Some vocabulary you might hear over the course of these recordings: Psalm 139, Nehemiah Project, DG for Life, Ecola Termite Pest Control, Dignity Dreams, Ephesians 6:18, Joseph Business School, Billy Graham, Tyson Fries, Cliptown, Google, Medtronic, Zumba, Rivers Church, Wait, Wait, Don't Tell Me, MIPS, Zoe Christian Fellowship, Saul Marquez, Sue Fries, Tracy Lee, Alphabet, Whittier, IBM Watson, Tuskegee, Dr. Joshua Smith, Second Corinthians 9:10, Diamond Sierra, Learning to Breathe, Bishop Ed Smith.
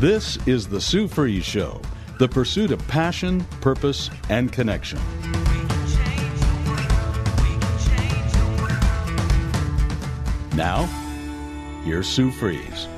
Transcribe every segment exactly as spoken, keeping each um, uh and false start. This is the Sue Fries Show, the pursuit of passion, purpose, and connection. Now, here's Sue Fries.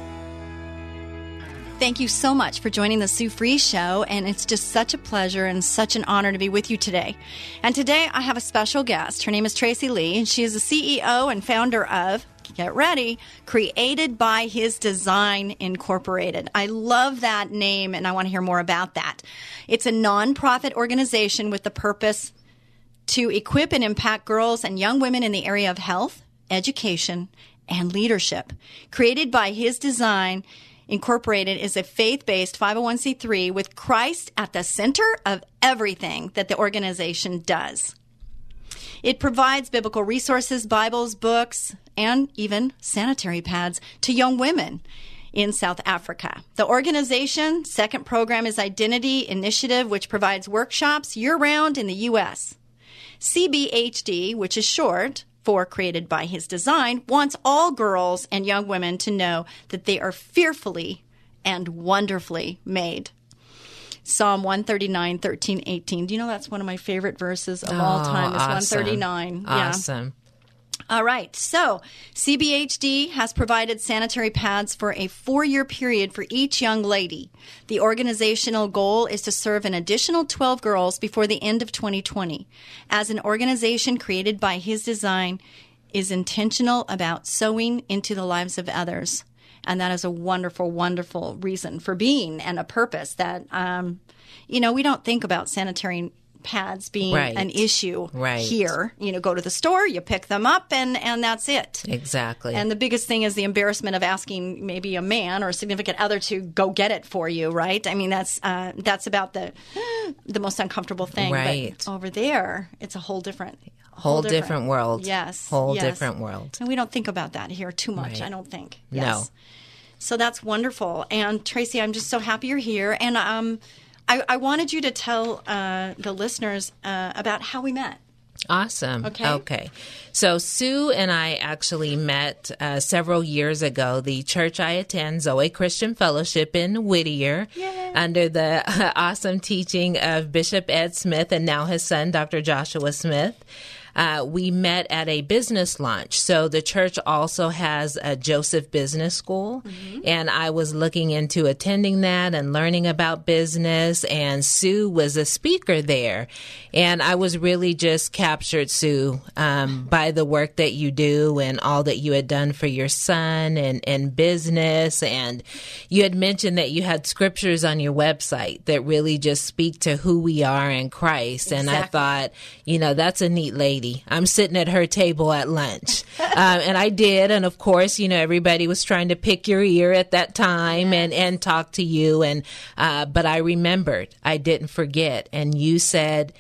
Thank you so much for joining the Sue Fries Show, and it's just such a pleasure and such an honor to be with you today. And today I have a special guest. Her name is Tracy Lee, and she is the C E O and founder of, get ready, Created by His Design Incorporated. I love that name, and I want to hear more about that. It's a nonprofit organization with the purpose to equip and impact girls and young women in the area of health, education, and leadership. Created by His Design Incorporated is a faith-based five oh one c three with Christ at the center of everything that the organization does. It provides biblical resources, Bibles, books, and even sanitary pads to young women in South Africa. The organization's second program is Identity Initiative, which provides workshops year-round in the U S C B H D, which is short for Created by His Design, wants all girls and young women to know that they are fearfully and wonderfully made. Psalm one thirty-nine, thirteen, eighteen. Do you know that's one of my favorite verses of oh, all time? It's awesome. one thirty-nine. Awesome. Yeah. All right. So C B H D has provided sanitary pads for a four-year period for each young lady. The organizational goal is to serve an additional twelve girls before the end of twenty twenty. As an organization, Created by His Design is intentional about sowing into the lives of others. And that is a wonderful, wonderful reason for being and a purpose that, um, you know, we don't think about sanitary pads being right. an issue right. here. You know, go to the store, you pick them up, and, and that's it. Exactly. And the biggest thing is the embarrassment of asking maybe a man or a significant other to go get it for you, right? I mean, that's uh, that's about the the most uncomfortable thing. Right. But over there, it's a whole different Whole, whole different. different world. Yes. Whole yes. different world. And we don't think about that here too much, right. I don't think. Yes. No. So that's wonderful. And Tracy, I'm just so happy you're here. And um, I, I wanted you to tell uh, the listeners uh, about how we met. Awesome. Okay. Okay. So Sue and I actually met uh, several years ago. The church I attend, Zoe Christian Fellowship in Whittier, Yay. under the uh, awesome teaching of Bishop Ed Smith and now his son, Doctor Joshua Smith. Uh, we met at a business lunch. So the church also has a Joseph Business School, mm-hmm. and I was looking into attending that and learning about business, and Sue was a speaker there. And I was really just captured, Sue, um, by the work that you do and all that you had done for your son and, and business. And you had mentioned that you had scriptures on your website that really just speak to who we are in Christ. Exactly. And I thought, you know, that's a neat lady. I'm sitting at her table at lunch. Um, and I did. And of course, you know, everybody was trying to pick your ear at that time and, and talk to you. And uh, but I remembered, I didn't forget. And you said,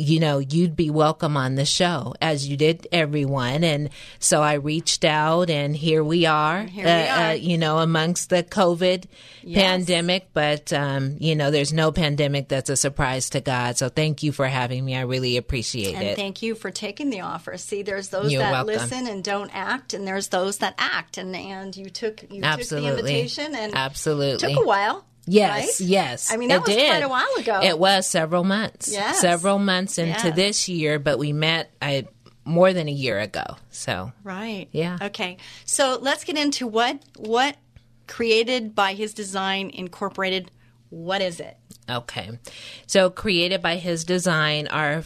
you know, you'd be welcome on the show, as you did everyone. And so I reached out, and here we are, here we uh, are. Uh, you know, amongst the COVID yes. pandemic. But, um, you know, there's no pandemic that's a surprise to God. So thank you for having me. I really appreciate and it. And thank you for taking the offer. See, there's those You're that welcome. listen and don't act, and there's those that act. And, and you took you Absolutely. took the invitation, and Absolutely. took a while. Yes, right? yes. I mean, that was did. quite a while ago. It was several months. Yes. Several months into yes. this year, but we met I, more than a year ago. So Right. Yeah. Okay. So let's get into what what Created by His Design Incorporated, what is it? Okay. So Created by His Design, our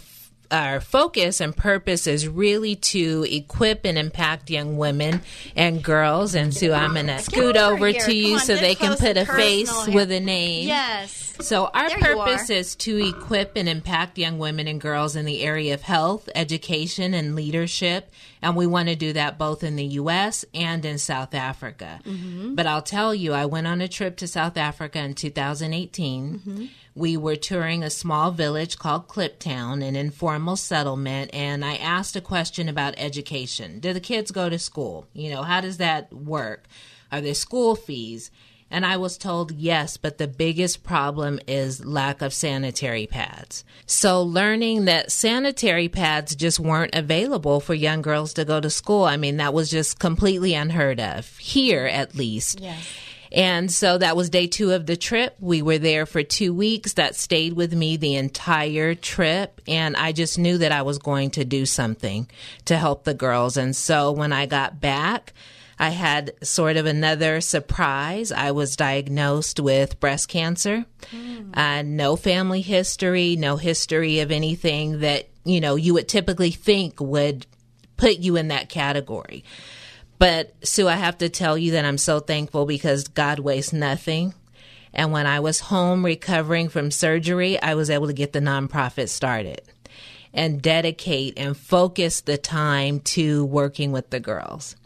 our focus and purpose is really to equip and impact young women and girls. And so I'm going to scoot over, over to you on, so they can put a face hair. with a name. Yes. So our there purpose is to equip and impact young women and girls in the area of health, education, and leadership. And we want to do that both in the U S and in South Africa. Mm-hmm. But I'll tell you, I went on a trip to South Africa in two thousand eighteen. Mm-hmm. We were touring a small village called Cliptown, an informal settlement, and I asked a question about education. Do the kids go to school? You know, how does that work? Are there school fees? And I was told, yes, but the biggest problem is lack of sanitary pads. So learning that sanitary pads just weren't available for young girls to go to school, I mean, that was just completely unheard of, here at least. Yes. And so that was day two of the trip. We were there for two weeks. That stayed with me the entire trip. And I just knew that I was going to do something to help the girls. And so when I got back, I had sort of another surprise. I was diagnosed with breast cancer. Mm. Uh, no family history, no history of anything that, you know, you would typically think would put you in that category. But, Sue, I have to tell you that I'm so thankful because God wastes nothing. And when I was home recovering from surgery, I was able to get the nonprofit started and dedicate and focus the time to working with the girls.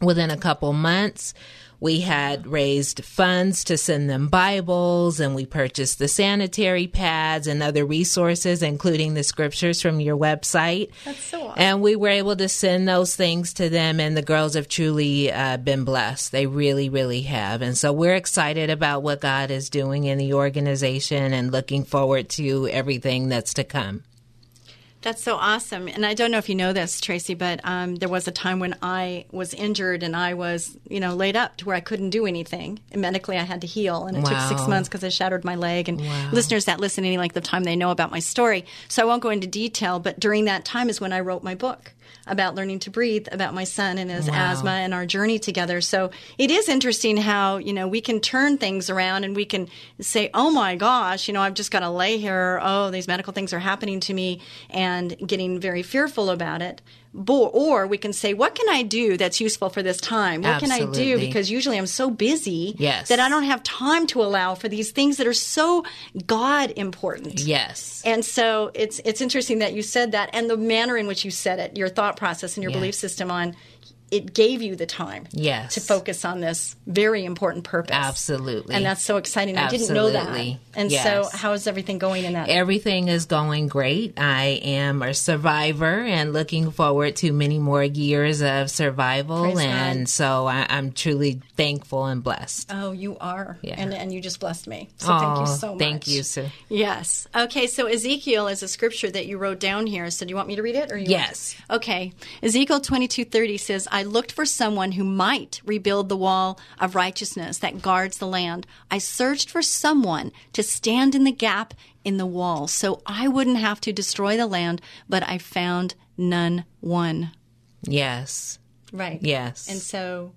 Within a couple months, we had raised funds to send them Bibles, and we purchased the sanitary pads and other resources, including the scriptures from your website. That's so awesome. And we were able to send those things to them, and the girls have truly uh, been blessed. They really, really have. And so we're excited about what God is doing in the organization and looking forward to everything that's to come. That's so awesome. And I don't know if you know this, Tracy, but um, there was a time when I was injured and I was, you know, laid up to where I couldn't do anything. And medically, I had to heal. And it wow. took six months because I shattered my leg. And wow. listeners that listen any length of time, they know about my story. So I won't go into detail. But during that time is when I wrote my book about learning to breathe, about my son and his wow. asthma and our journey together. So it is interesting how, you know, we can turn things around and we can say, oh, my gosh, you know, I've just got to lay here. Oh, these medical things are happening to me. And And getting very fearful about it. Or we can say, what can I do that's useful for this time? What Absolutely. can I do? Because usually I'm so busy yes. that I don't have time to allow for these things that are so God important. Yes. And so it's it's interesting that you said that and the manner in which you said it, your thought process and your yes. belief system on it gave you the time yes. to focus on this very important purpose. Absolutely. And that's so exciting. Absolutely. I didn't know that. And yes. so how is everything going in that? Everything is going great. I am a survivor and looking forward to many more years of survival. Praise and God. so I, I'm truly thankful and blessed. Oh, you are. Yeah. And, and you just blessed me. So oh, thank you so much. Thank you, Sue. Yes. Okay, so Ezekiel is a scripture that you wrote down here. So do you want me to read it? Or you Yes. Want to? Okay. Ezekiel twenty-two thirty says, I I looked for someone who might rebuild the wall of righteousness that guards the land. I searched for someone to stand in the gap in the wall so I wouldn't have to destroy the land, but I found none one. Yes. Right. Yes. And so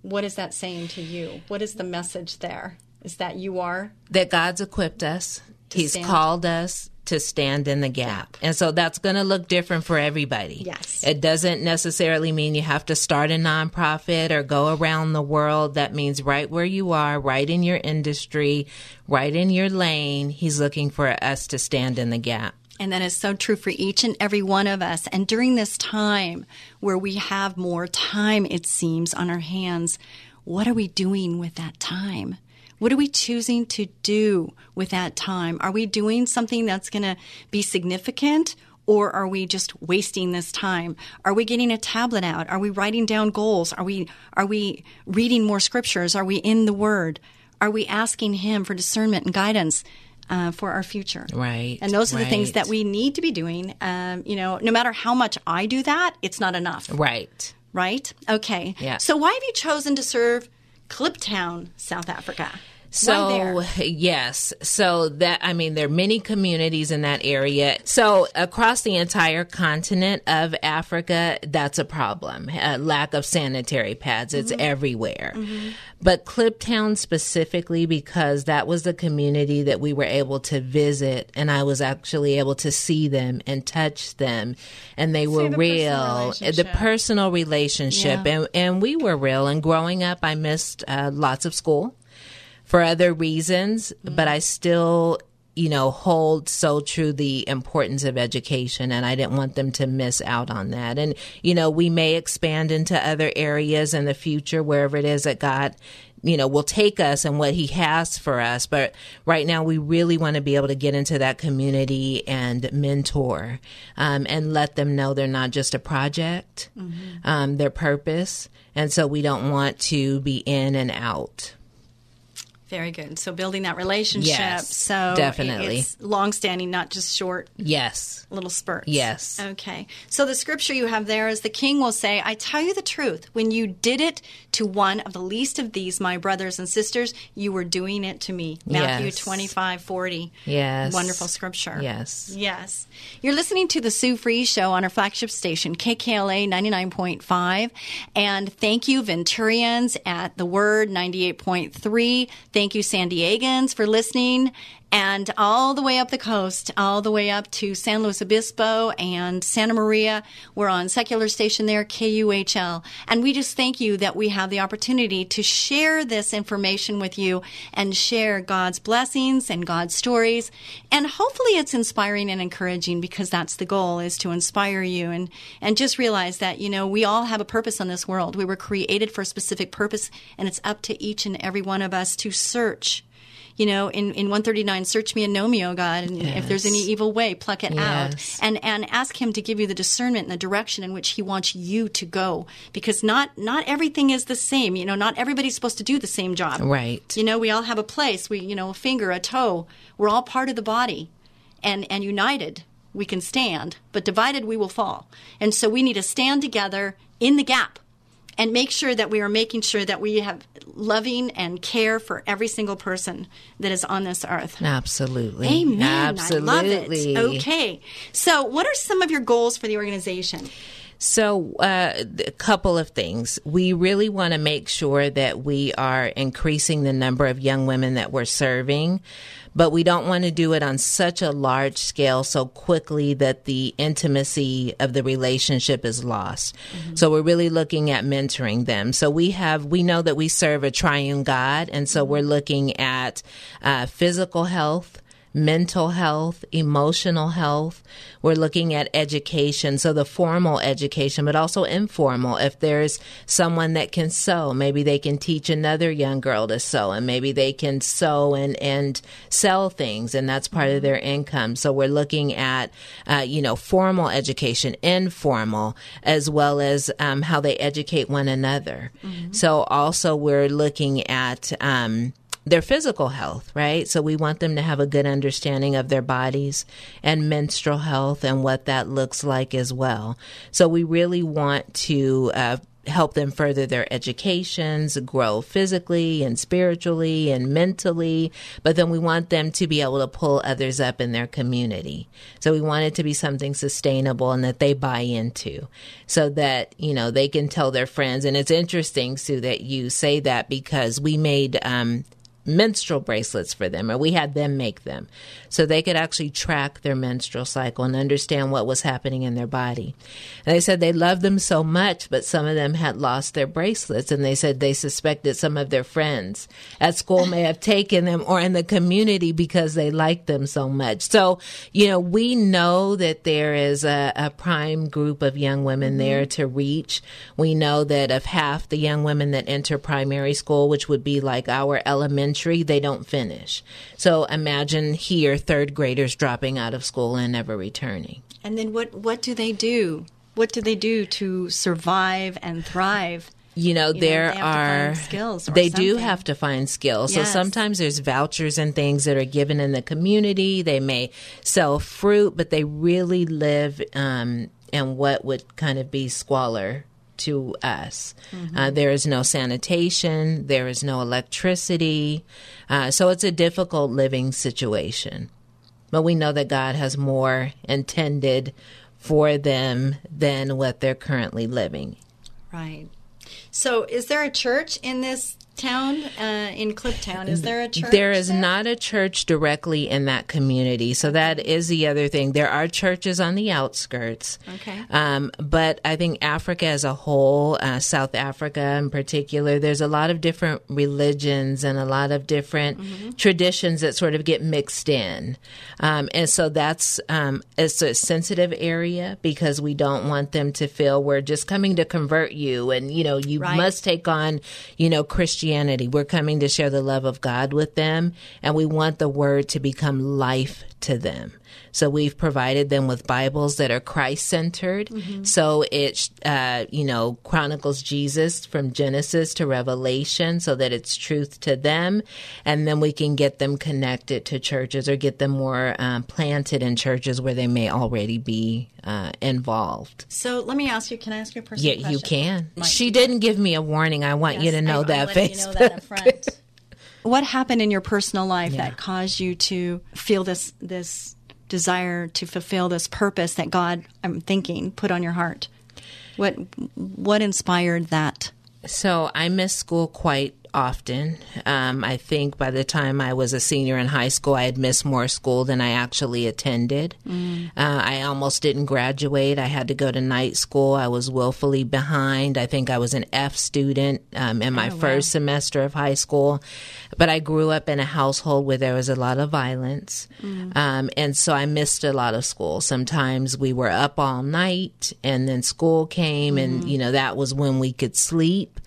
what is that saying to you? What is the message there? Is that you are? That God's equipped us. He's stand. called us to stand in the gap. And so that's going to look different for everybody. Yes. It doesn't necessarily mean you have to start a nonprofit or go around the world. That means right where you are, right in your industry, right in your lane, He's looking for us to stand in the gap. And that is so true for each and every one of us. And during this time where we have more time, it seems, on our hands, what are we doing with that time? What are we choosing to do with that time? Are we doing something that's going to be significant, or are we just wasting this time? Are we getting a tablet out? Are we writing down goals? Are we are we reading more scriptures? Are we in the Word? Are we asking Him for discernment and guidance uh, for our future? Right. And those are right. the things that we need to be doing. Um, you know, no matter how much I do that, it's not enough. Right. Right? Okay. Yeah. So why have you chosen to serve Cliptown, South Africa? So, yes. So that, I mean, there are many communities in that area. So across the entire continent of Africa, that's a problem. A lack of sanitary pads. It's mm-hmm. everywhere. Mm-hmm. But Cliptown specifically, because that was the community that we were able to visit, and I was actually able to see them and touch them, and they see were the real, personal the personal relationship. Yeah. And, and we were real. And growing up, I missed uh, lots of school. For other reasons, mm-hmm. but I still, you know, hold so true the importance of education, and I didn't want them to miss out on that. And, you know, we may expand into other areas in the future, wherever it is that God, you know, will take us and what he has for us. But right now we really want to be able to get into that community and mentor um, and let them know they're not just a project, mm-hmm. um, their purpose. And so we don't want to be in and out. Very good. So building that relationship. Yes, so definitely. It's longstanding, not just short. Yes. Little spurts. Yes. Okay. So the scripture you have there is the king will say, I tell you the truth, when you did it to one of the least of these, my brothers and sisters, you were doing it to me. Matthew yes. twenty-five forty. Yes. Wonderful scripture. Yes. Yes. You're listening to the Sue Fries Show on our flagship station, K K L A ninety-nine point five. And thank you, Venturians at the Word ninety-eight point three. Thank you, San Diegans, for listening, and all the way up the coast, all the way up to San Luis Obispo and Santa Maria. We're on secular station there, K U H L. And we just thank you that we have the opportunity to share this information with you and share God's blessings and God's stories. And hopefully it's inspiring and encouraging, because that's the goal, is to inspire you and, and just realize that, you know, we all have a purpose on this world. We were created for a specific purpose, and it's up to each and every one of us to search. You know, in, in one thirty-nine, search me and know me, O God, and yes. if there's any evil way, pluck it yes. out. And and ask him to give you the discernment and the direction in which he wants you to go. Because not, not everything is the same. You know, not everybody's supposed to do the same job. Right. You know, we all have a place. We, you know, a finger, a toe. We're all part of the body. And, and united, we can stand. But divided, we will fall. And so we need to stand together in the gap. And make sure that we are making sure that we have loving and care for every single person that is on this earth. Absolutely. Amen. Absolutely. I love it. Okay. So what are some of your goals for the organization? So uh, a couple of things. We really want to make sure that we are increasing the number of young women that we're serving. But we don't want to do it on such a large scale so quickly that the intimacy of the relationship is lost. Mm-hmm. So we're really looking at mentoring them. So we have, we know that we serve a triune God. And so we're looking at uh, physical health, mental health, emotional health. We're looking at education, so the formal education, but also informal. If there's someone that can sew, maybe they can teach another young girl to sew, and maybe they can sew and, and sell things, and that's part of their income. So we're looking at, uh, you know, formal education, informal, as well as um, how they educate one another. Mm-hmm. So also we're looking at um their physical health, right? So we want them to have a good understanding of their bodies and menstrual health and what that looks like as well. So we really want to uh, help them further their educations, grow physically and spiritually and mentally, but then we want them to be able to pull others up in their community. So we want it to be something sustainable and that they buy into, so that, you know, they can tell their friends. And it's interesting, Sue, that you say that, because we made um menstrual bracelets for them, or we had them make them, so they could actually track their menstrual cycle and understand what was happening in their body. And they said they loved them so much, but some of them had lost their bracelets, and they said they suspected some of their friends at school may have taken them, or in the community, because they liked them so much. So, you know, we know that there is a, a prime group of young women mm-hmm. there to reach. We know that of half the young women that enter primary school, which would be like our elementary, they don't finish. So imagine here third graders dropping out of school and never returning. And then what, what do they do? What do they do to survive and thrive? You know, you there know, they are, skills they something. do have to find skills. Yes. So sometimes there's vouchers and things that are given in the community. They may sell fruit, but they really live um, in what would kind of be squalor to us. Mm-hmm. Uh, there is no sanitation. There is no electricity. Uh, so it's a difficult living situation. But we know that God has more intended for them than what they're currently living. Right. So is there a church in this town, uh, in Cliptown? Is there a church? There is there? Not a church directly in that community. So that is the other thing. There are churches on the outskirts. Okay. Um, but I think Africa as a whole, uh, South Africa in particular, there's a lot of different religions and a lot of different mm-hmm. traditions that sort of get mixed in. Um, and so that's um, it's a sensitive area because we don't want them to feel we're just coming to convert you and, you know, you right. must take on, you know, Christianity. We're coming to share the love of God with them, and we want the word to become life to them. So we've provided them with Bibles that are Christ-centered. Mm-hmm. So it, uh, you know, chronicles Jesus from Genesis to Revelation so that it's truth to them. And then we can get them connected to churches or get them more um, planted in churches where they may already be uh, involved. So let me ask you, can I ask you a personal yeah, question? Yeah, you can. Mike. She didn't give me a warning. I want yes, you to know I'm, that, I'm Facebook. You know that up front. What happened in your personal life yeah. that caused you to feel this this desire to fulfill this purpose that God, I'm thinking, put on your heart? What what inspired that? So I missed school quite often. Um, I think by the time I was a senior in high school, I had missed more school than I actually attended. Mm. Uh, I almost didn't graduate. I had to go to night school. I was willfully behind. I think I was an F student um, in my oh, first wow. semester of high school. But I grew up in a household where there was a lot of violence. Mm. Um, and so I missed a lot of school. Sometimes we were up all night and then school came mm. and, you know, that was when we could sleep.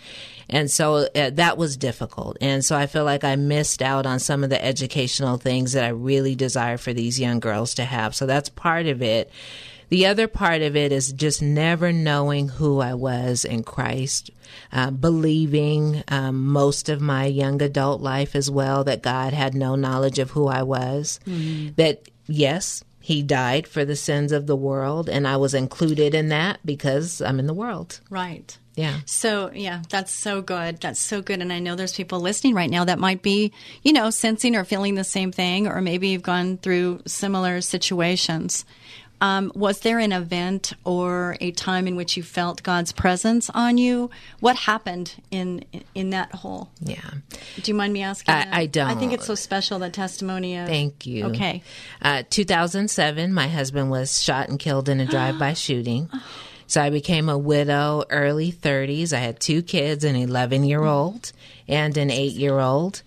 And so uh, that was difficult. And so I feel like I missed out on some of the educational things that I really desire for these young girls to have. So that's part of it. The other part of it is just never knowing who I was in Christ, uh, believing um, most of my young adult life as well that God had no knowledge of who I was, mm-hmm. that yes, He died for the sins of the world, and I was included in that because I'm in the world. Right. Yeah. So, yeah, that's so good. That's so good. And I know there's people listening right now that might be, you know, sensing or feeling the same thing, or maybe you've gone through similar situations. Um, was there an event or a time in which you felt God's presence on you? What happened in in that whole? Yeah. Do you mind me asking? I, I don't. I think it's so special, the testimony of. Thank you. Okay. Uh, two thousand seven, my husband was shot and killed in a drive-by shooting. So I became a widow, early thirties. I had two kids, an eleven-year-old and an eight-year-old.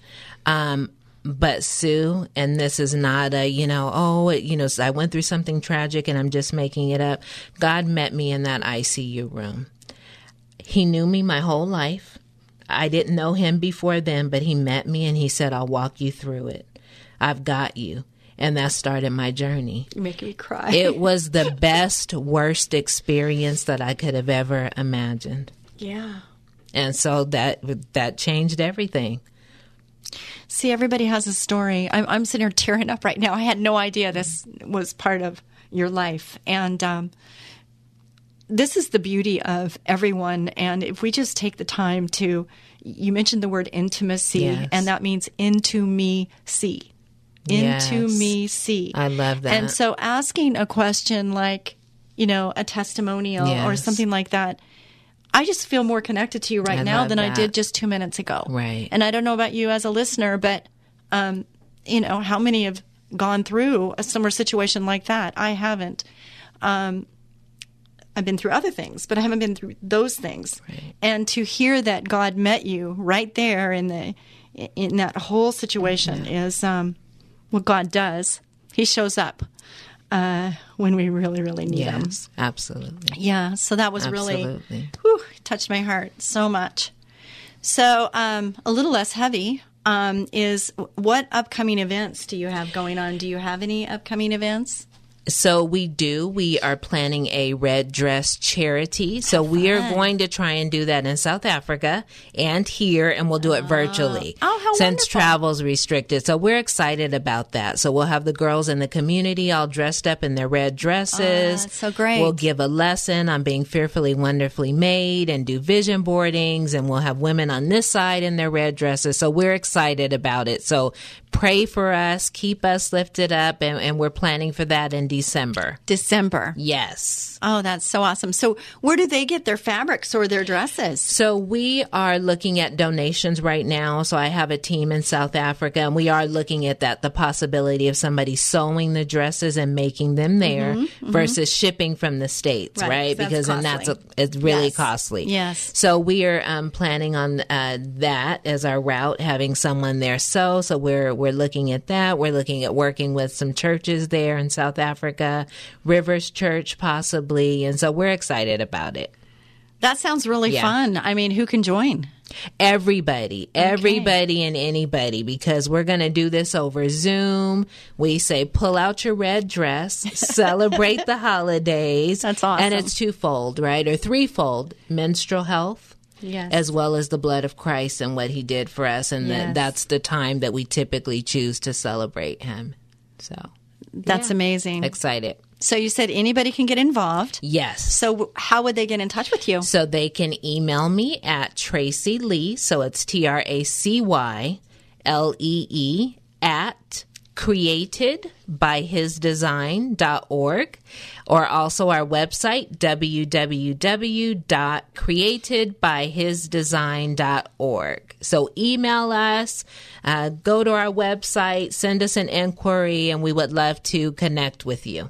Um, but Sue, and this is not a, you know, oh, it, you know, I went through something tragic and I'm just making it up. God met me in that I C U room. He knew me my whole life. I didn't know him before then, but he met me and he said, I'll walk you through it. I've got you. And that started my journey. You make me cry. It was the best, worst experience that I could have ever imagined. Yeah. And so that that changed everything. See, everybody has a story. I'm, I'm sitting here tearing up right now. I had no idea this was part of your life. And um, this is the beauty of everyone. And if we just take the time to, you mentioned the word intimacy, yes. and that means into me see. Into yes. me see. I love that. And so asking a question like, you know, a testimonial yes. or something like that, I just feel more connected to you right I now than that. I did just two minutes ago. Right. And I don't know about you as a listener, but, um, you know, how many have gone through a similar situation like that? I haven't. Um, I've been through other things, but I haven't been through those things. Right. And to hear that God met you right there in the in that whole situation yeah. is... Um, what God does, He shows up uh, when we really, really need yes, Him. Yes, absolutely. Yeah, so that was absolutely. really, whew, touched my heart so much. So um, a little less heavy um, is what upcoming events do you have going on? Do you have any upcoming events? So we do. We are planning a red dress charity. So we are going to try and do that in South Africa and here, and we'll do it virtually oh, how since wonderful. Travel's restricted. So we're excited about that. So we'll have the girls in the community all dressed up in their red dresses. Oh, so great. We'll give a lesson on being fearfully, wonderfully made and do vision boardings. And we'll have women on this side in their red dresses. So we're excited about it. So pray for us, keep us lifted up, and, and we're planning for that in December. December. Yes. Oh, that's so awesome. So where do they get their fabrics or their dresses? So we are looking at donations right now. So I have a team in South Africa, and we are looking at that, the possibility of somebody sewing the dresses and making them there mm-hmm, versus mm-hmm. shipping from the States, right? right? So because that's costly. And that's a, it's really yes. costly. Yes. So we are um, planning on uh, that as our route, having someone there sew. So we're We're looking at that. We're looking at working with some churches there in South Africa, Rivers Church possibly. And so we're excited about it. That sounds really yeah. fun. I mean, who can join? Everybody, everybody okay. and anybody, because we're going to do this over Zoom. We say, pull out your red dress, celebrate the holidays. That's awesome. And it's twofold, right? Or threefold, menstrual health. Yes. As well as the blood of Christ and what he did for us. And yes. the, that's the time that we typically choose to celebrate him. So that's yeah. amazing. Excited. So you said anybody can get involved. Yes. So how would they get in touch with you? So they can email me at Tracy Lee. So it's T R A C Y L E E at created by his design dot org, or also our website, w w w dot created by his design dot org. So email us, uh, go to our website, send us an inquiry, and we would love to connect with you.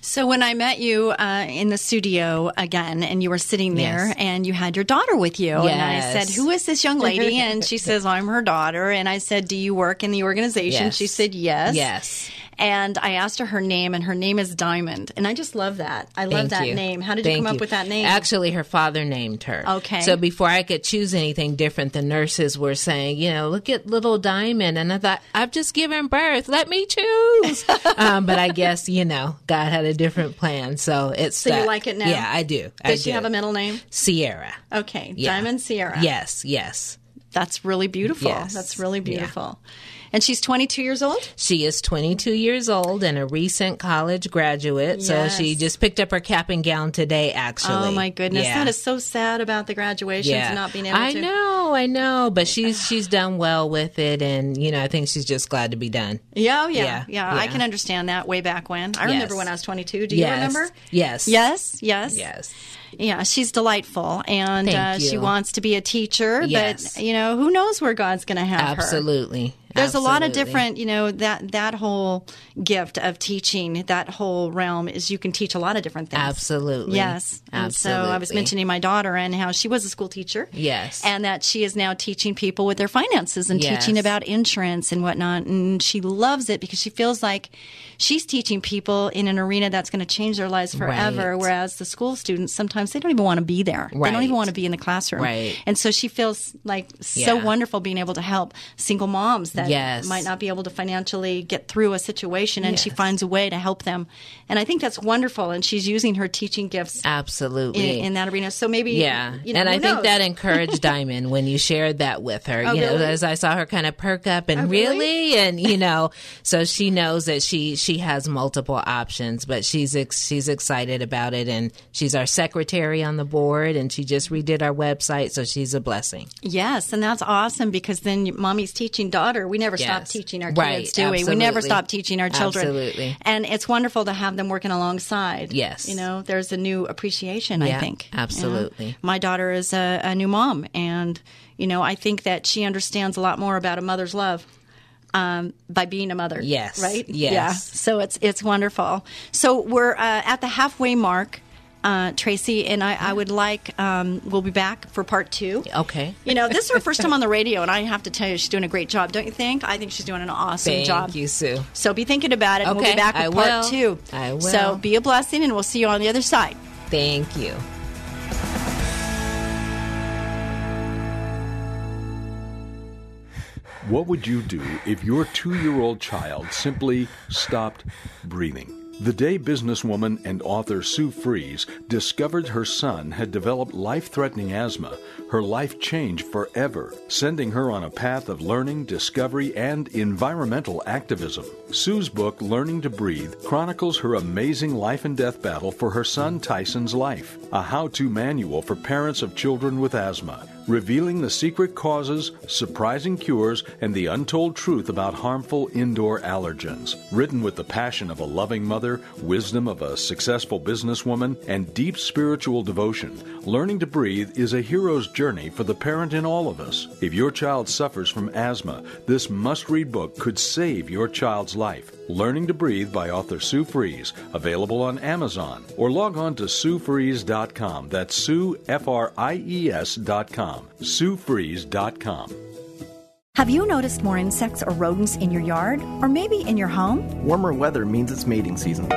So when I met you uh, in the studio again, and you were sitting there, yes. and you had your daughter with you, yes. and I said, who is this young lady? And she says, I'm her daughter. And I said, do you work in the organization? Yes. She said, yes. Yes. And I asked her her name, and her name is Diamond. And I just love that. I love Thank that you. name. How did Thank you come you. up with that name? Actually, her father named her. Okay. So before I could choose anything different, the nurses were saying, you know, look at little Diamond. And I thought, I've just given birth. Let me choose. um, but I guess, you know, God had a different plan, so it's so you like it now. Yeah, I do. I Does she do. have a middle name? Sierra. Okay, yeah. Diamond Sierra. Yes, yes. That's really beautiful. Yes. That's really beautiful. Yeah. And she's twenty-two years old? She is twenty-two years old and a recent college graduate. Yes. So she just picked up her cap and gown today, actually. Oh, my goodness. Yeah. That is so sad about the graduations yeah. and not being able I to. I know, I know. But she's she's done well with it. And, you know, I think she's just glad to be done. Yeah, oh, yeah, yeah. Yeah, yeah. I can understand that way back when. I yes. remember when I was twenty-two. Do you yes. remember? Yes. Yes, yes. Yes. Yeah, she's delightful, and uh, she wants to be a teacher, yes. but, you know, who knows where God's going to have Absolutely. her. Absolutely. There's Absolutely. a lot of different, you know, that, that whole gift of teaching, that whole realm is you can teach a lot of different things. Absolutely. Yes. Absolutely. And so I was mentioning my daughter and how she was a school teacher. Yes. And that she is now teaching people with their finances and yes. teaching about insurance and whatnot. And she loves it because she feels like she's teaching people in an arena that's going to change their lives forever, right. whereas the school students sometimes they don't even want to be there. Right. They don't even want to be in the classroom. Right. And so she feels like so yeah. wonderful being able to help single moms that yes. might not be able to financially get through a situation, and yes. she finds a way to help them. And I think that's wonderful, and she's using her teaching gifts absolutely in, in that arena. So maybe yeah. you know, and I knows? think that encouraged Diamond when you shared that with her. Oh, you really? know, as I saw her kind of perk up and oh, really? really and you know, so she knows that she she has multiple options, but she's ex- she's excited about it, and she's our secretary on the board, and she just redid our website, so she's a blessing. Yes, and that's awesome, because then mommy's teaching daughter. We never yes. stop teaching our kids, right. do we? Absolutely. We never stop teaching our children. Absolutely. And it's wonderful to have them working alongside. Yes. You know, there's a new appreciation, yeah, I think. Absolutely. You know, my daughter is a, a new mom, and, you know, I think that she understands a lot more about a mother's love. Um, by being a mother. Yes. Right? Yes. Yeah. So it's, it's wonderful. So we're uh, at the halfway mark. Uh, Tracy, and I, I would like, um, we'll be back for part two. Okay. You know, this is her first time on the radio, and I have to tell you, she's doing a great job, don't you think? I think she's doing an awesome Thank job. Thank you, Sue. So be thinking about it, okay. and we'll be back with I part will. two. I will. So be a blessing, and we'll see you on the other side. Thank you. What would you do if your two-year-old child simply stopped breathing? The day businesswoman and author Sue Fries discovered her son had developed life-threatening asthma, her life changed forever, sending her on a path of learning, discovery, and environmental activism. Sue's book, Learning to Breathe, chronicles her amazing life and death battle for her son Tyson's life, a how-to manual for parents of children with asthma, revealing the secret causes, surprising cures, and the untold truth about harmful indoor allergens. Written with the passion of a loving mother, wisdom of a successful businesswoman, and deep spiritual devotion, Learning to Breathe is a hero's journey for the parent in all of us. If your child suffers from asthma, this must-read book could save your child's life. Learning to Breathe by author Sue Fries, available on Amazon, or log on to sue fries dot com. That's Sue, F R I E S dot com, sue fries dot com. Have you noticed more insects or rodents in your yard, or maybe in your home? Warmer weather means it's mating season.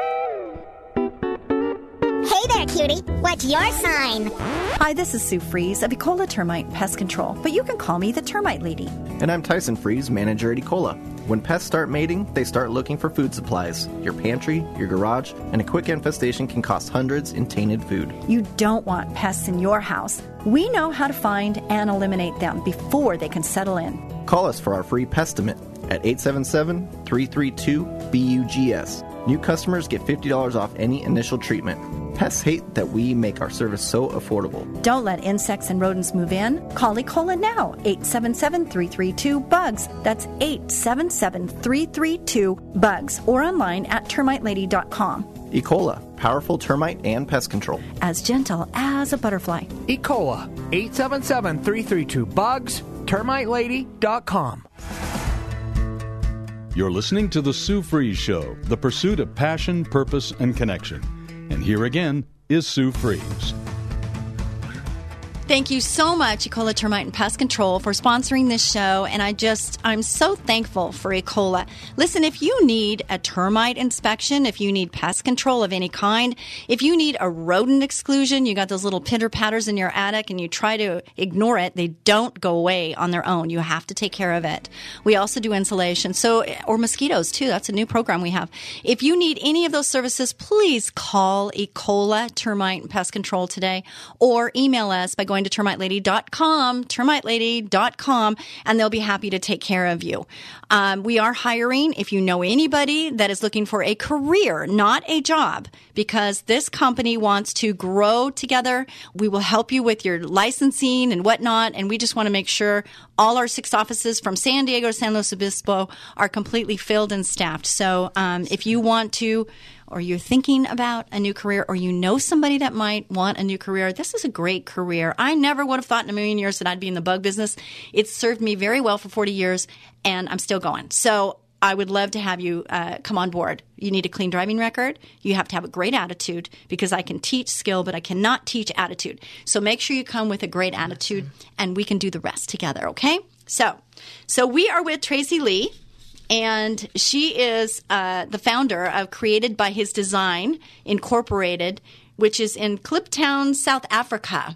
Hey there, cutie. What's your sign? Hi, this is Sue Fries of Ecola Termite Pest Control, but you can call me the Termite Lady. And I'm Tyson Fries, manager at Ecola. When pests start mating, they start looking for food supplies. Your pantry, your garage, and a quick infestation can cost hundreds in tainted food. You don't want pests in your house. We know how to find and eliminate them before they can settle in. Call us for our free pestimate at eight seven seven, three three two, B U G S. New customers get fifty dollars off any initial treatment. Pests hate that we make our service so affordable. Don't let insects and rodents move in. Call Ecola now, eight seven seven, three three two, B U G S. That's eight seven seven, three three two, B U G S, or online at termite lady dot com. Ecola, powerful termite and pest control. As gentle as a butterfly. Ecola, eight seven seven, three three two, B U G S, termite lady dot com. You're listening to The Sue Fries Show, the pursuit of passion, purpose, and connection. And here again is Sue Fries. Thank you so much, Ecola Termite and Pest Control, for sponsoring this show, and I just, I'm so thankful for Ecola. Listen, if you need a termite inspection, if you need pest control of any kind, if you need a rodent exclusion, you got those little pitter-patters in your attic and you try to ignore it, they don't go away on their own. You have to take care of it. We also do insulation, so or mosquitoes, too. That's a new program we have. If you need any of those services, please call Ecola Termite and Pest Control today, or email us by going to termite lady dot com, termite lady dot com, and they'll be happy to take care of you. Um, we are hiring if you know anybody that is looking for a career, not a job, because this company wants to grow together. We will help you with your licensing and whatnot, and we just want to make sure all our six offices from San Diego to San Luis Obispo are completely filled and staffed. So um, if you want to, or you're thinking about a new career, or you know somebody that might want a new career, this is a great career. I never would have thought in a million years that I'd be in the bug business. It served me very well for forty years, and I'm still going. So I would love to have you uh, come on board. You need a clean driving record. You have to have a great attitude, because I can teach skill, but I cannot teach attitude. So make sure you come with a great attitude, and we can do the rest together, okay? So, so we are with Tracy Lee. And she is uh, the founder of Created by His Design Incorporated, which is in Cliptown, South Africa.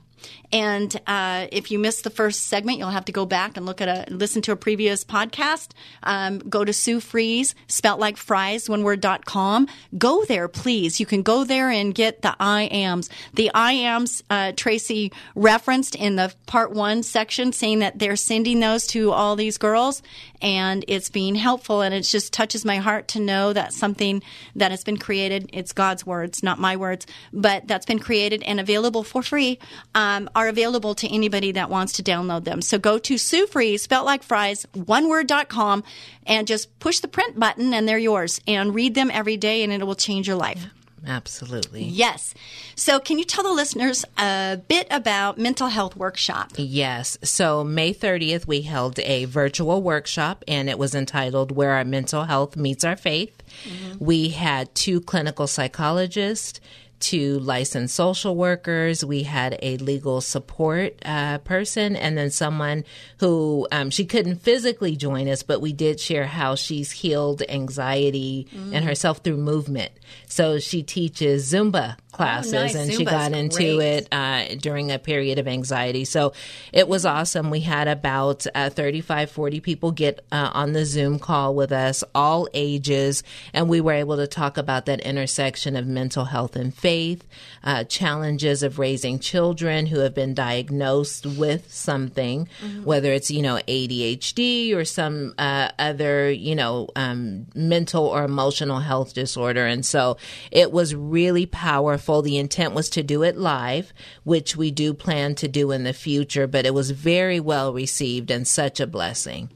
And uh, if you missed the first segment, you'll have to go back and look at a listen to a previous podcast. Um, go to Sue Fries, spelt like fries, one word, dot com. Go there, please. You can go there and get the I ams. The I ams uh, Tracy referenced in the part one section, saying that they're sending those to all these girls, and it's being helpful. And it just touches my heart to know that something that has been created, it's God's words, not my words, but that's been created and available for free. Um, are available to anybody that wants to download them. So go to Sue Fries, spelt like fries, one word, dot com, and just push the print button, and they're yours. And read them every day, and it will change your life. Yeah, absolutely. Yes. So can you tell the listeners a bit about Mental Health Workshop? Yes. So May thirtieth, we held a virtual workshop, and it was entitled Where Our Mental Health Meets Our Faith. Mm-hmm. We had two clinical psychologists, two licensed social workers. We had a legal support uh, person, and then someone who um, she couldn't physically join us, but we did share how she's healed anxiety mm. and herself through movement. So she teaches Zumba classes, oh, nice. And Zumba's she got into great. it uh, during a period of anxiety. So it was awesome. We had about uh, thirty-five, forty people get uh, on the Zoom call with us, all ages, and we were able to talk about that intersection of mental health and faith, uh, challenges of raising children who have been diagnosed with something, mm-hmm. whether it's, you know, A D H D or some uh, other, you know, um, mental or emotional health disorder. And so it was really powerful. The intent was to do it live, which we do plan to do in the future, but it was very well received and such a blessing.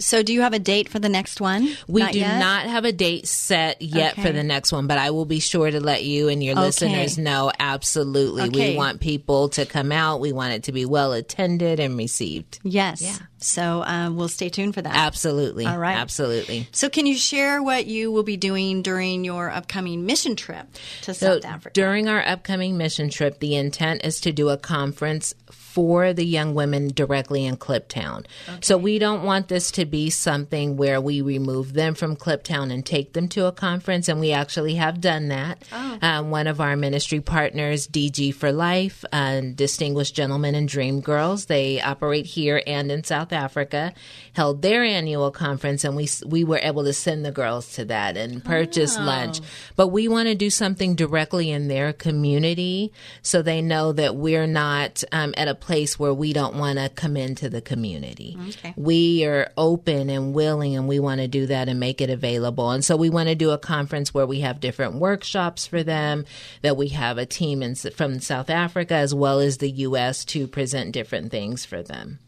So do you have a date for the next one? We not do yet? not have a date set yet okay. for the next one, but I will be sure to let you and your okay. listeners know. Absolutely. Okay. We want people to come out. We want it to be well attended and received. Yes. Yeah. So uh, we'll stay tuned for that. Absolutely. All right. Absolutely. So can you share what you will be doing during your upcoming mission trip to so South Africa? During our upcoming mission trip, the intent is to do a conference for the young women directly in Cliptown. Okay. So we don't want this to be something where we remove them from Cliptown and take them to a conference, and we actually have done that. Oh. Um, one of our ministry partners, D G for Life, uh, Distinguished Gentlemen and Dream Girls, they operate here and in South Africa, held their annual conference, and we we were able to send the girls to that and purchase oh. lunch. But we want to do something directly in their community so they know that we're not um, at a place where we don't want to come into the community. Okay. We are open and willing, and we want to do that and make it available. And so we want to do a conference where we have different workshops for them, that we have a team in, from South Africa as well as the U S to present different things for them.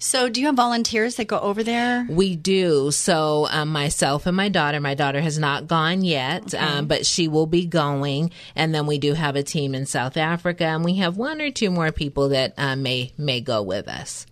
So do you have volunteers that go over there? We do. So um, myself and my daughter. My daughter has not gone yet, okay. um, but she will be going. And then we do have a team in South Africa, and we have one or two more people that uh, may may go with us.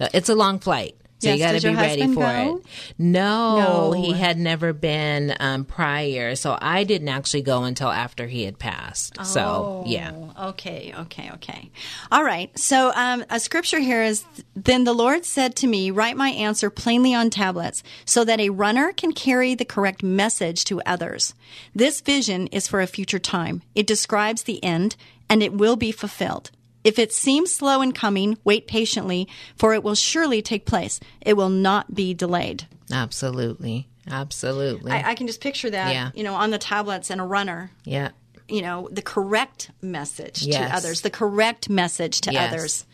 So it's a long flight. So yes, you got to be ready for go? it. No, no, he had never been um, prior. So I didn't actually go until after he had passed. Oh, so, yeah. Okay, okay, okay. All right. So um, a scripture here is, then the Lord said to me, write my answer plainly on tablets so that a runner can carry the correct message to others. This vision is for a future time. It describes the end, and it will be fulfilled. If it seems slow in coming, wait patiently, for it will surely take place. It will not be delayed. Absolutely. Absolutely. I, I can just picture that, yeah. you know, on the tablets and a runner. Yeah. You know, the correct message yes. to others, the correct message to yes. others.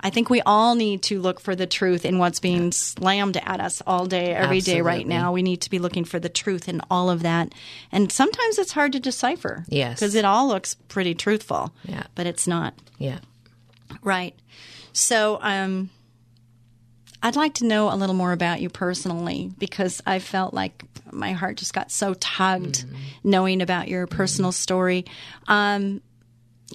I think we all need to look for the truth in what's being yes. slammed at us all day, every Absolutely. day right now. We need to be looking for the truth in all of that. And sometimes it's hard to decipher. Yes. Because it all looks pretty truthful. Yeah. But it's not. Yeah. Right. So um, I'd like to know a little more about you personally, because I felt like my heart just got so tugged mm-hmm. knowing about your personal mm-hmm. story. Um,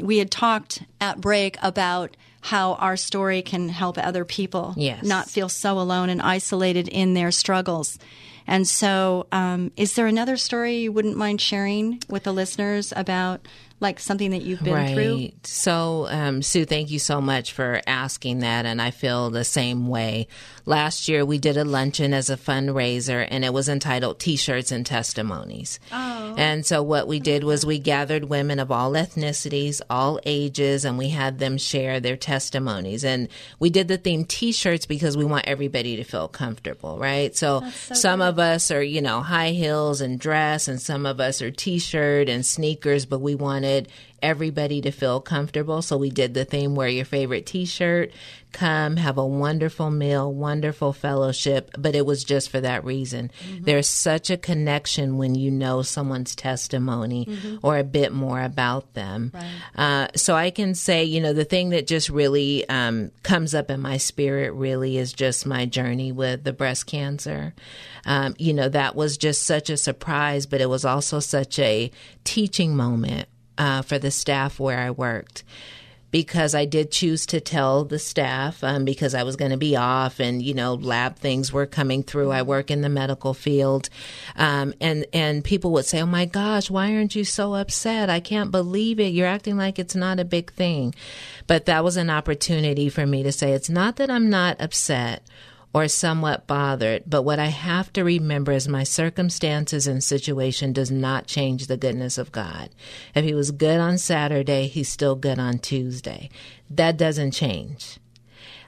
we had talked at break about how our story can help other people yes. not feel so alone and isolated in their struggles. And so um, is there another story you wouldn't mind sharing with the listeners about, like, something that you've been right. through? So, um, Sue, thank you so much for asking that, and I feel the same way. Last year, we did a luncheon as a fundraiser, and it was entitled T-Shirts and Testimonies. Oh. And so what we did was we gathered women of all ethnicities, all ages, and we had them share their testimonies. And we did the theme T-Shirts because we want everybody to feel comfortable, right? So, so some good. of us are, you know, high heels and dress, and some of us are T-shirt and sneakers, but we wanted everybody to feel comfortable. So we did the theme, wear your favorite T-shirt, come have a wonderful meal, wonderful fellowship. But it was just for that reason. Mm-hmm. There's such a connection when you know someone's testimony mm-hmm. or a bit more about them. Right. Uh, so I can say, you know, the thing that just really um, comes up in my spirit really is just my journey with the breast cancer. Um, you know, that was just such a surprise, but it was also such a teaching moment Uh, for the staff where I worked, because I did choose to tell the staff um, because I was going to be off and, you know, lab things were coming through. I work in the medical field. Um, and, and people would say, oh, my gosh, why aren't you so upset? I can't believe it. You're acting like it's not a big thing. But that was an opportunity for me to say, it's not that I'm not upset or somewhat bothered, but what I have to remember is my circumstances and situation does not change the goodness of God. If he was good on Saturday, he's still good on Tuesday. That doesn't change.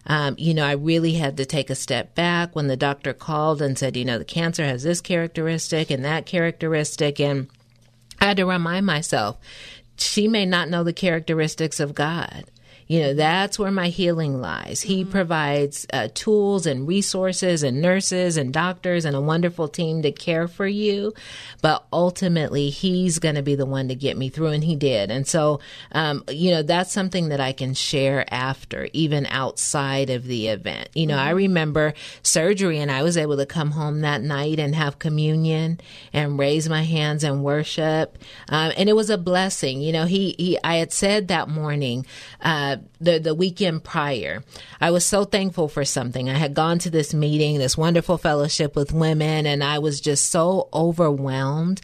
Um, you know, I really had to take a step back when the doctor called and said, you know, the cancer has this characteristic and that characteristic. And I had to remind myself, she may not know the characteristics of God. You know, that's where my healing lies. He mm-hmm. provides uh, tools and resources and nurses and doctors and a wonderful team to care for you. But ultimately, he's going to be the one to get me through. And he did. And so, um, you know, that's something that I can share after, even outside of the event. You know, mm-hmm. I remember surgery and I was able to come home that night and have communion and raise my hands and worship. Um, and it was a blessing. You know, he, he I had said that morning, uh, The, the weekend prior, I was so thankful for something. I had gone to this meeting, this wonderful fellowship with women, and I was just so overwhelmed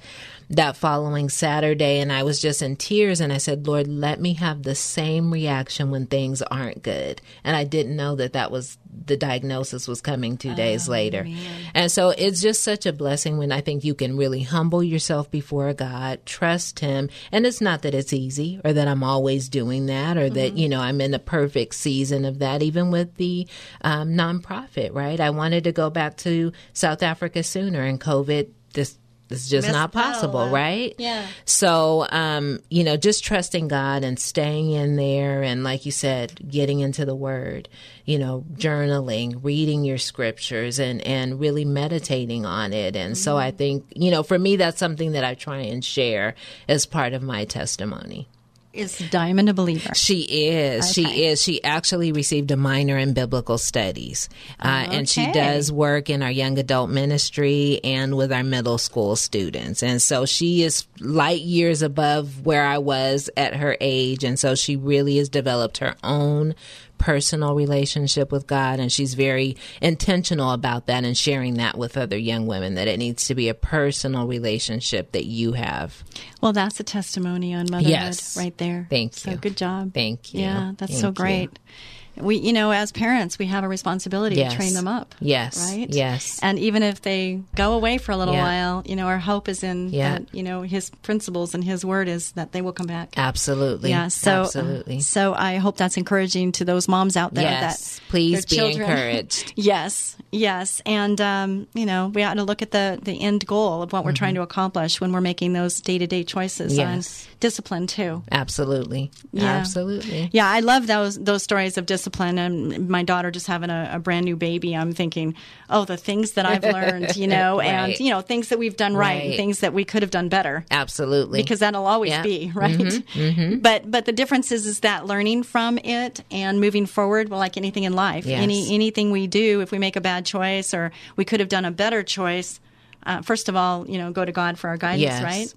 that following Saturday, and I was just in tears, and I said, Lord, let me have the same reaction when things aren't good. And I didn't know that that was the diagnosis was coming two oh, days later. Man. And so it's just such a blessing when I think you can really humble yourself before God, trust him. And it's not that it's easy or that I'm always doing that or mm-hmm. that, you know, I'm in the perfect season of that, even with the um, nonprofit, right? I wanted to go back to South Africa sooner, and COVID this It's just Miss not possible, Paola. Right? Yeah. So, um, you know, just trusting God and staying in there. And like you said, getting into the word, you know, journaling, reading your scriptures and, and really meditating on it. And mm-hmm. so I think, you know, for me, that's something that I try and share as part of my testimony. Is Diamond a believer? She is. Okay. She is. She actually received a minor in biblical studies. Uh, okay. And she does work in our young adult ministry and with our middle school students. And so she is light years above where I was at her age. And so she really has developed her own personal relationship with God, and she's very intentional about that and sharing that with other young women, that it needs to be a personal relationship that you have. Well, that's a testimony on motherhood yes. right there. Thank so you. So good job. Thank you. Yeah, that's Thank so great. You. We, you know, as parents, we have a responsibility yes. to train them up. Yes. Right? Yes. And even if they go away for a little yeah. while, you know, our hope is in, yeah. that, you know, his principles and his word is that they will come back. Absolutely. Yeah. So, Absolutely. Um, so I hope that's encouraging to those moms out there. Yes, that please be children, encouraged. yes, yes. And, um, you know, we ought to look at the, the end goal of what we're mm-hmm. trying to accomplish when we're making those day-to-day choices yes. on discipline, too. Absolutely. Yeah. Absolutely. Yeah, I love those those stories of discipline. And my daughter just having a, a brand new baby, I'm thinking, oh, the things that I've learned, you know, right. and, you know, things that we've done right, right and things that we could have done better. Absolutely. Because that'll always yeah. be, right? Mm-hmm. Mm-hmm. But, but the difference is, is that learning from it and moving forward, well, like anything in life, yes. any anything we do, if we make a bad choice or we could have done a better choice, uh, first of all, you know, go to God for our guidance, yes. right?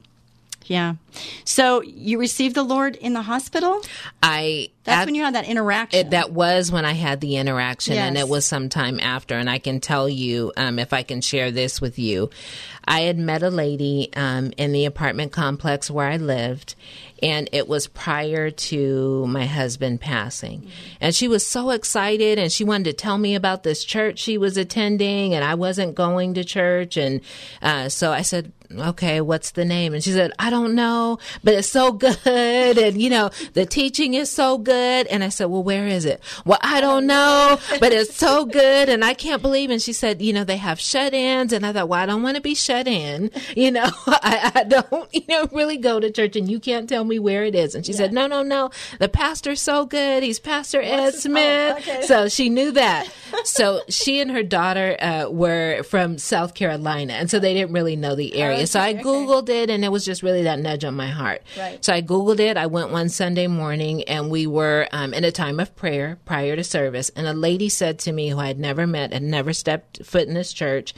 Yeah. So you received the Lord in the hospital? I. That's ab- when you had that interaction. It, that was when I had the interaction, yes. and it was sometime after. And I can tell you, um, if I can share this with you, I had met a lady um, in the apartment complex where I lived, and it was prior to my husband passing. Mm-hmm. And she was so excited, and she wanted to tell me about this church she was attending, and I wasn't going to church. And uh, so I said, okay, what's the name? And she said, I don't know, but it's so good. And, you know, the teaching is so good. And I said, well, where is it? Well, I don't know, but it's so good. And I can't believe. And she said, you know, they have shut-ins. And I thought, well, I don't want to be shut in. You know, I, I don't, you know, really go to church, and you can't tell me where it is. And she yeah. said, no, no, no. The pastor's so good. He's Pastor Ed Smith. Oh, okay. So she knew that. So she and her daughter uh, were from South Carolina. And so they didn't really know the area. So I Googled okay. it, and it was just really that nudge on my heart. Right. So I Googled it. I went one Sunday morning, and we were um, in a time of prayer prior to service. And a lady said to me, who I had never met and never stepped foot in this church,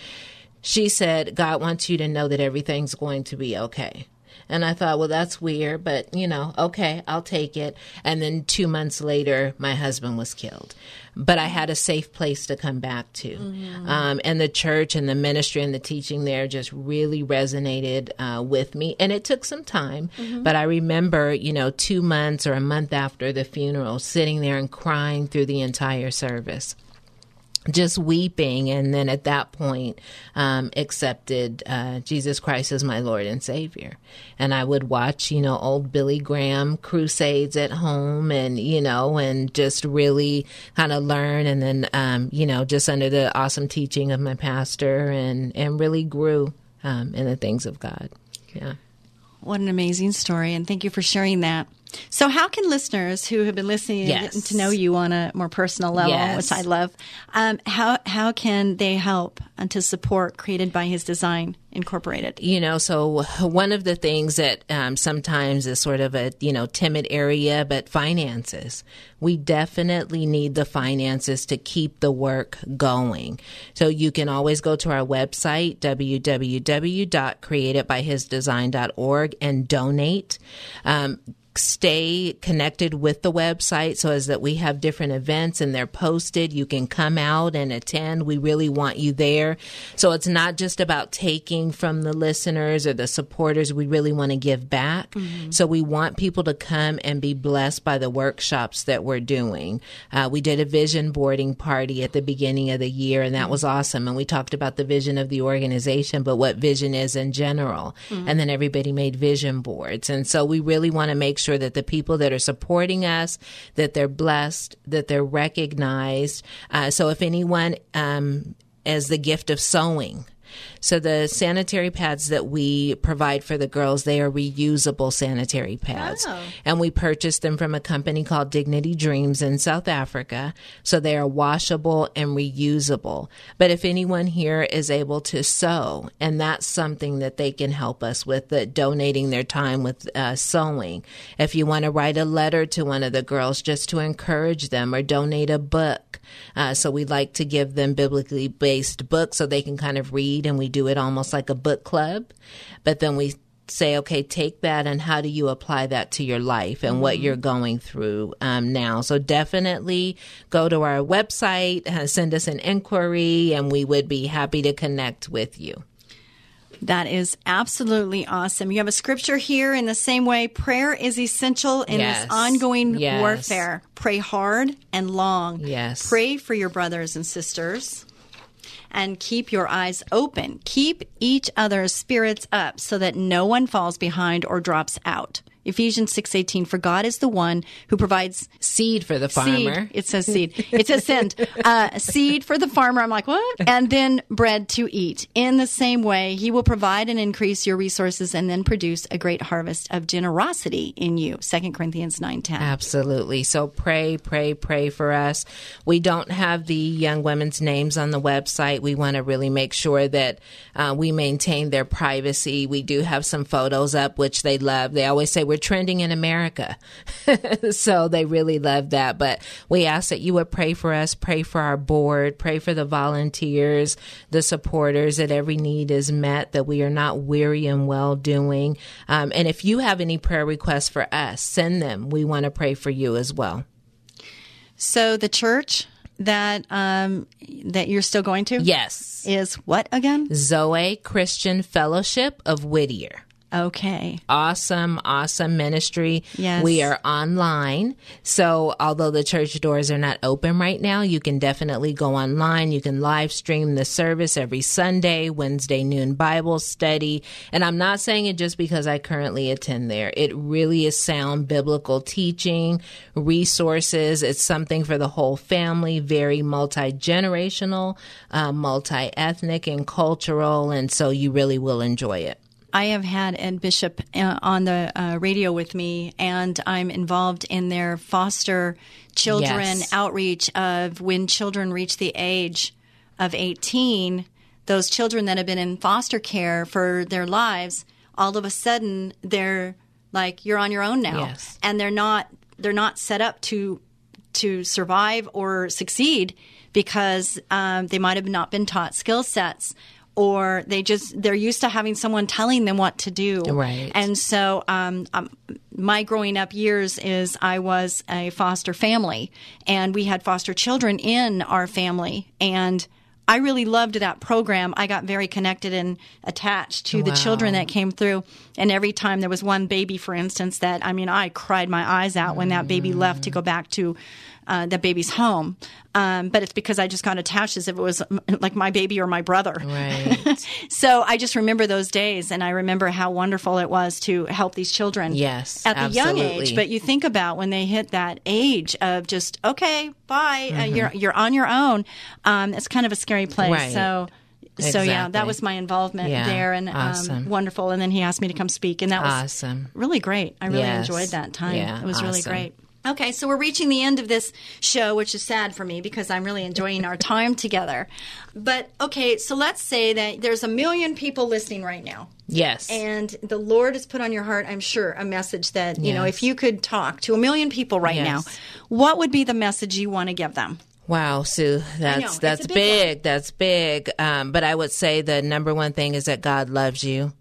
she said, God wants you to know that everything's going to be okay. And I thought, well, that's weird, but, you know, okay, I'll take it. And then two months later, my husband was killed. But I had a safe place to come back to. Mm-hmm. Um, and the church and the ministry and the teaching there just really resonated uh, with me. And it took some time. Mm-hmm. But I remember, you know, two months or a month after the funeral, sitting there and crying through the entire service. just weeping, and then at that point um, accepted uh, Jesus Christ as my Lord and Savior. And I would watch, you know, old Billy Graham crusades at home and, you know, and just really kind of learn. And then, um, you know, just under the awesome teaching of my pastor and, and really grew um, in the things of God. Yeah. What an amazing story. And thank you for sharing that. So how can listeners who have been listening and yes. getting to know you on a more personal level, yes. which I love, um, how how can they help and to support Created by His Design Incorporated? You know, so one of the things that um, sometimes is sort of a, you know, timid area, but finances. We definitely need the finances to keep the work going. So you can always go to our website, w w w dot created by his design dot org, and donate. Um Stay connected with the website so as that we have different events and they're posted. You can come out and attend. We really want you there. So it's not just about taking from the listeners or the supporters. We really want to give back. Mm-hmm. So we want people to come and be blessed by the workshops that we're doing. Uh, we did a vision boarding party at the beginning of the year, and that mm-hmm. was awesome. And we talked about the vision of the organization, but what vision is in general. Mm-hmm. And then everybody made vision boards. And so we really want to make sure Sure that the people that are supporting us, that they're blessed, that they're recognized. Uh, so if anyone um, has the gift of sewing, so the sanitary pads that we provide for the girls, they are reusable sanitary pads. Oh. And we purchased them from a company called Dignity Dreams in South Africa. So they are washable and reusable. But if anyone here is able to sew, and that's something that they can help us with, the donating their time with uh, sewing. If you want to write a letter to one of the girls just to encourage them, or donate a book. Uh, so we'd like to give them biblically based books so they can kind of read, and we do it almost like a book club. But then we say, okay, take that and how do you apply that to your life and mm-hmm. what you're going through um, now. So definitely go to our website, uh, send us an inquiry, and we would be happy to connect with you. That is absolutely awesome. You have a scripture here in the same way. Prayer is essential in yes. this ongoing yes. warfare. Pray hard and long. Yes. Pray for your brothers and sisters. And keep your eyes open. Keep each other's spirits up so that no one falls behind or drops out. Ephesians six eighteen, for God is the one who provides seed for the farmer. Seed. It says seed. It says send. Uh, seed for the farmer. I'm like, what? And then bread to eat. In the same way, he will provide and increase your resources and then produce a great harvest of generosity in you. Second Corinthians nine ten. Absolutely. So pray, pray, pray for us. We don't have the young women's names on the website. We want to really make sure that uh, we maintain their privacy. We do have some photos up, which they love. They always say we're trending in America. So they really love that. But we ask that you would pray for us, pray for our board, pray for the volunteers, the supporters, that every need is met, that we are not weary in well doing. Um, and if you have any prayer requests for us, send them. We want to pray for you as well. So the church that um, that you're still going to? Yes. Is what again? Zoe Christian Fellowship of Whittier. Okay. Awesome, awesome ministry. Yes. We are online. So although the church doors are not open right now, you can definitely go online. You can live stream the service every Sunday, Wednesday noon Bible study. And I'm not saying it just because I currently attend there. It really is sound biblical teaching, resources. It's something for the whole family, very multi-generational, uh, multi-ethnic and cultural. And so you really will enjoy it. I have had Ed Bishop uh, on the uh, radio with me, and I'm involved in their foster children yes. outreach of when children reach the age of eighteen, those children that have been in foster care for their lives, all of a sudden they're like, you're on your own now. Yes. And they're not they're not set up to to survive or succeed because um, they might have not been taught skill sets. Or they just, they're used to having someone telling them what to do. Right. And so um, um, my growing up years is I was a foster family, and we had foster children in our family. And I really loved that program. I got very connected and attached to wow. the children that came through. And every time there was one baby, for instance, that, I mean, I cried my eyes out when that baby left to go back to uh, that baby's home. Um, but it's because I just got attached as if it was like my baby or my brother. Right. So I just remember those days, and I remember how wonderful it was to help these children yes, at the absolutely. young age. But you think about when they hit that age of just, okay, bye, mm-hmm. uh, you're you're on your own. Um, it's kind of a scary place. Right. So, exactly. so yeah, that was my involvement yeah. there, and awesome. um, wonderful. And then he asked me to come speak, and that was awesome. really great. I really yes. enjoyed that time. Yeah, it was awesome. really great. Okay, so we're reaching the end of this show, which is sad for me because I'm really enjoying our time together. But, okay, so let's say that there's a million people listening right now. Yes. And the Lord has put on your heart, I'm sure, a message that, you yes. know, if you could talk to a million people right yes. now, what would be the message you want to give them? Wow, Sue, that's that's big. That's big. Um, but I would say the number one thing is that God loves you.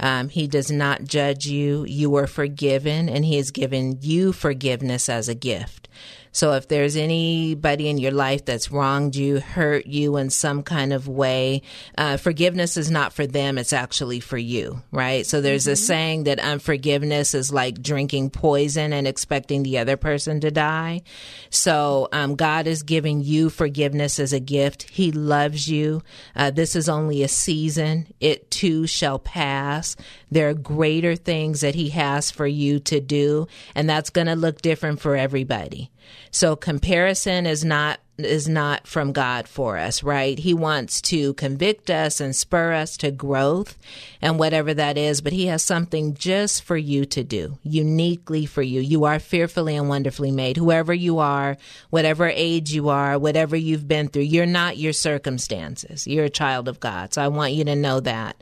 Um, he does not judge you. You are forgiven, and he has given you forgiveness as a gift. So if there's anybody in your life that's wronged you, hurt you in some kind of way, uh, forgiveness is not for them. It's actually for you, right? So there's mm-hmm. a saying that unforgiveness is like drinking poison and expecting the other person to die. So um, God is giving you forgiveness as a gift. He loves you. Uh, this is only a season. It too shall pass. There are greater things that he has for you to do, and that's going to look different for everybody. So comparison is not is not from God for us, right? He wants to convict us and spur us to growth and whatever that is, but he has something just for you to do, uniquely for you. You are fearfully and wonderfully made. Whoever you are, whatever age you are, whatever you've been through, you're not your circumstances. You're a child of God. So I want you to know that.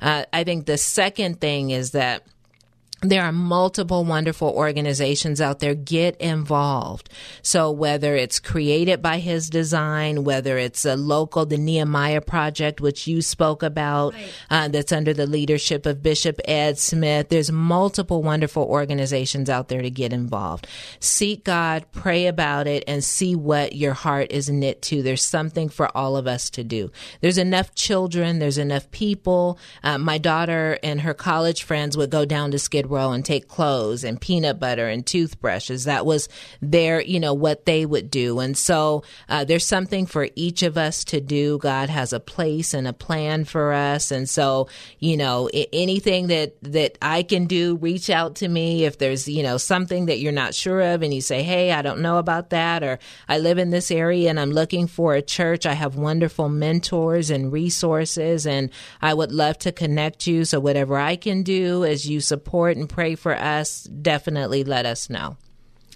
Uh, I think the second thing is that there are multiple wonderful organizations out there. Get involved. So whether it's Created by His Design, whether it's a local, the Nehemiah Project, which you spoke about, right. uh, that's under the leadership of Bishop Ed Smith. There's multiple wonderful organizations out there to get involved. Seek God, pray about it, and see what your heart is knit to. There's something for all of us to do. There's enough children. There's enough people. Uh, my daughter and her college friends would go down to Skid Row and take clothes and peanut butter and toothbrushes. That was their, you know, what they would do. And so uh, there's something for each of us to do. God has a place and a plan for us. And so, you know, anything that, that I can do, reach out to me. If there's, you know, something that you're not sure of and you say, hey, I don't know about that, or I live in this area and I'm looking for a church. I have wonderful mentors and resources, and I would love to connect you. So whatever I can do as you support and pray for us, definitely let us know.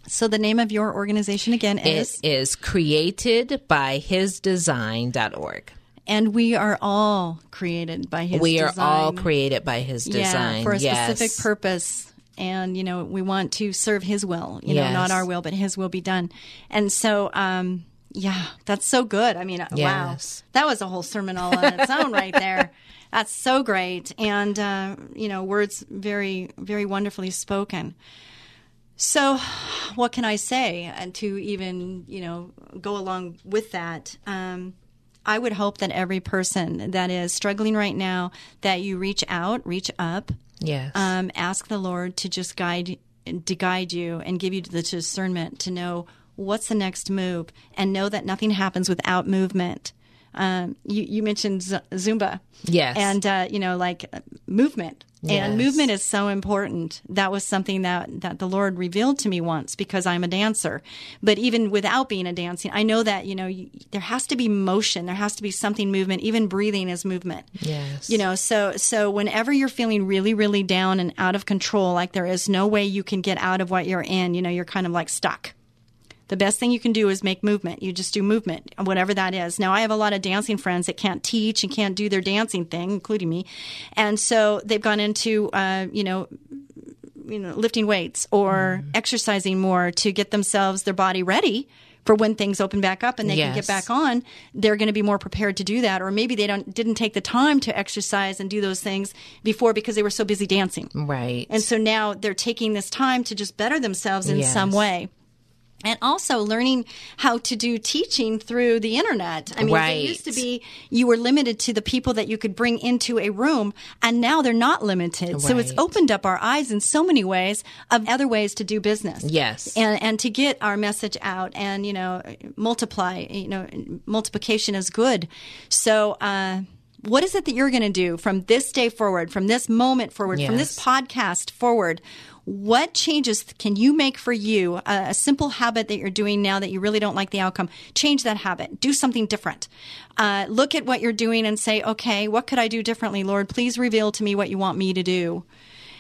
So the name of your organization again is? It is created by his design dot org. And we are all created by His we Design. We are all created by His Design. Yeah, for a yes. specific purpose. And, you know, we want to serve His will. You yes. know, not our will, but His will be done. And so, um, yeah, that's so good. I mean, yes. wow. That was a whole sermon all on its own right there. That's so great. And, uh, you know, words very, very wonderfully spoken. So what can I say and to even, you know, go along with that? Um, I would hope that every person that is struggling right now, that you reach out, reach up. Yes. Um, ask the Lord to just guide, to guide you and give you the discernment to know what's the next move, and know that nothing happens without movement. Um, you, you mentioned z- Zumba. Yes. And, uh, you know, like movement. Yes. And movement is so important. That was something that, that the Lord revealed to me once, because I'm a dancer. But even without being a dancing, I know that, you know, you, there has to be motion. There has to be something movement. Even breathing is movement. Yes. You know, so so whenever you're feeling really, really down and out of control, like there is no way you can get out of what you're in, you know, you're kind of like stuck. The best thing you can do is make movement. You just do movement, whatever that is. Now, I have a lot of dancing friends that can't teach and can't do their dancing thing, including me. And so they've gone into, uh, you know, you know, lifting weights or mm. exercising more to get themselves, their body ready for when things open back up and they yes. can get back on. They're going to be more prepared to do that. Or maybe they don't didn't take the time to exercise and do those things before because they were so busy dancing. Right. And so now they're taking this time to just better themselves in yes. some way. And also learning how to do teaching through the internet. I mean, right. It used to be you were limited to the people that you could bring into a room, and now they're not limited. Right. So it's opened up our eyes in so many ways of other ways to do business. Yes. And, and to get our message out and, you know, multiply, you know, multiplication is good. So, uh, what is it that you're going to do from this day forward, from this moment forward, yes. from this podcast forward? What changes can you make for you? Uh, a simple habit that you're doing now that you really don't like the outcome, change that habit. Do something different. Uh, look at what you're doing and say, okay, what could I do differently, Lord? Please reveal to me what you want me to do.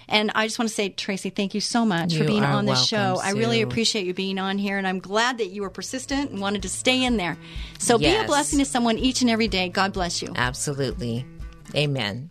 And I just want to say, Tracy, thank you so much you for being on this show. Sue. I really appreciate you being on here, and I'm glad that you were persistent and wanted to stay in there. So yes. be a blessing to someone each and every day. God bless you. Absolutely. Amen.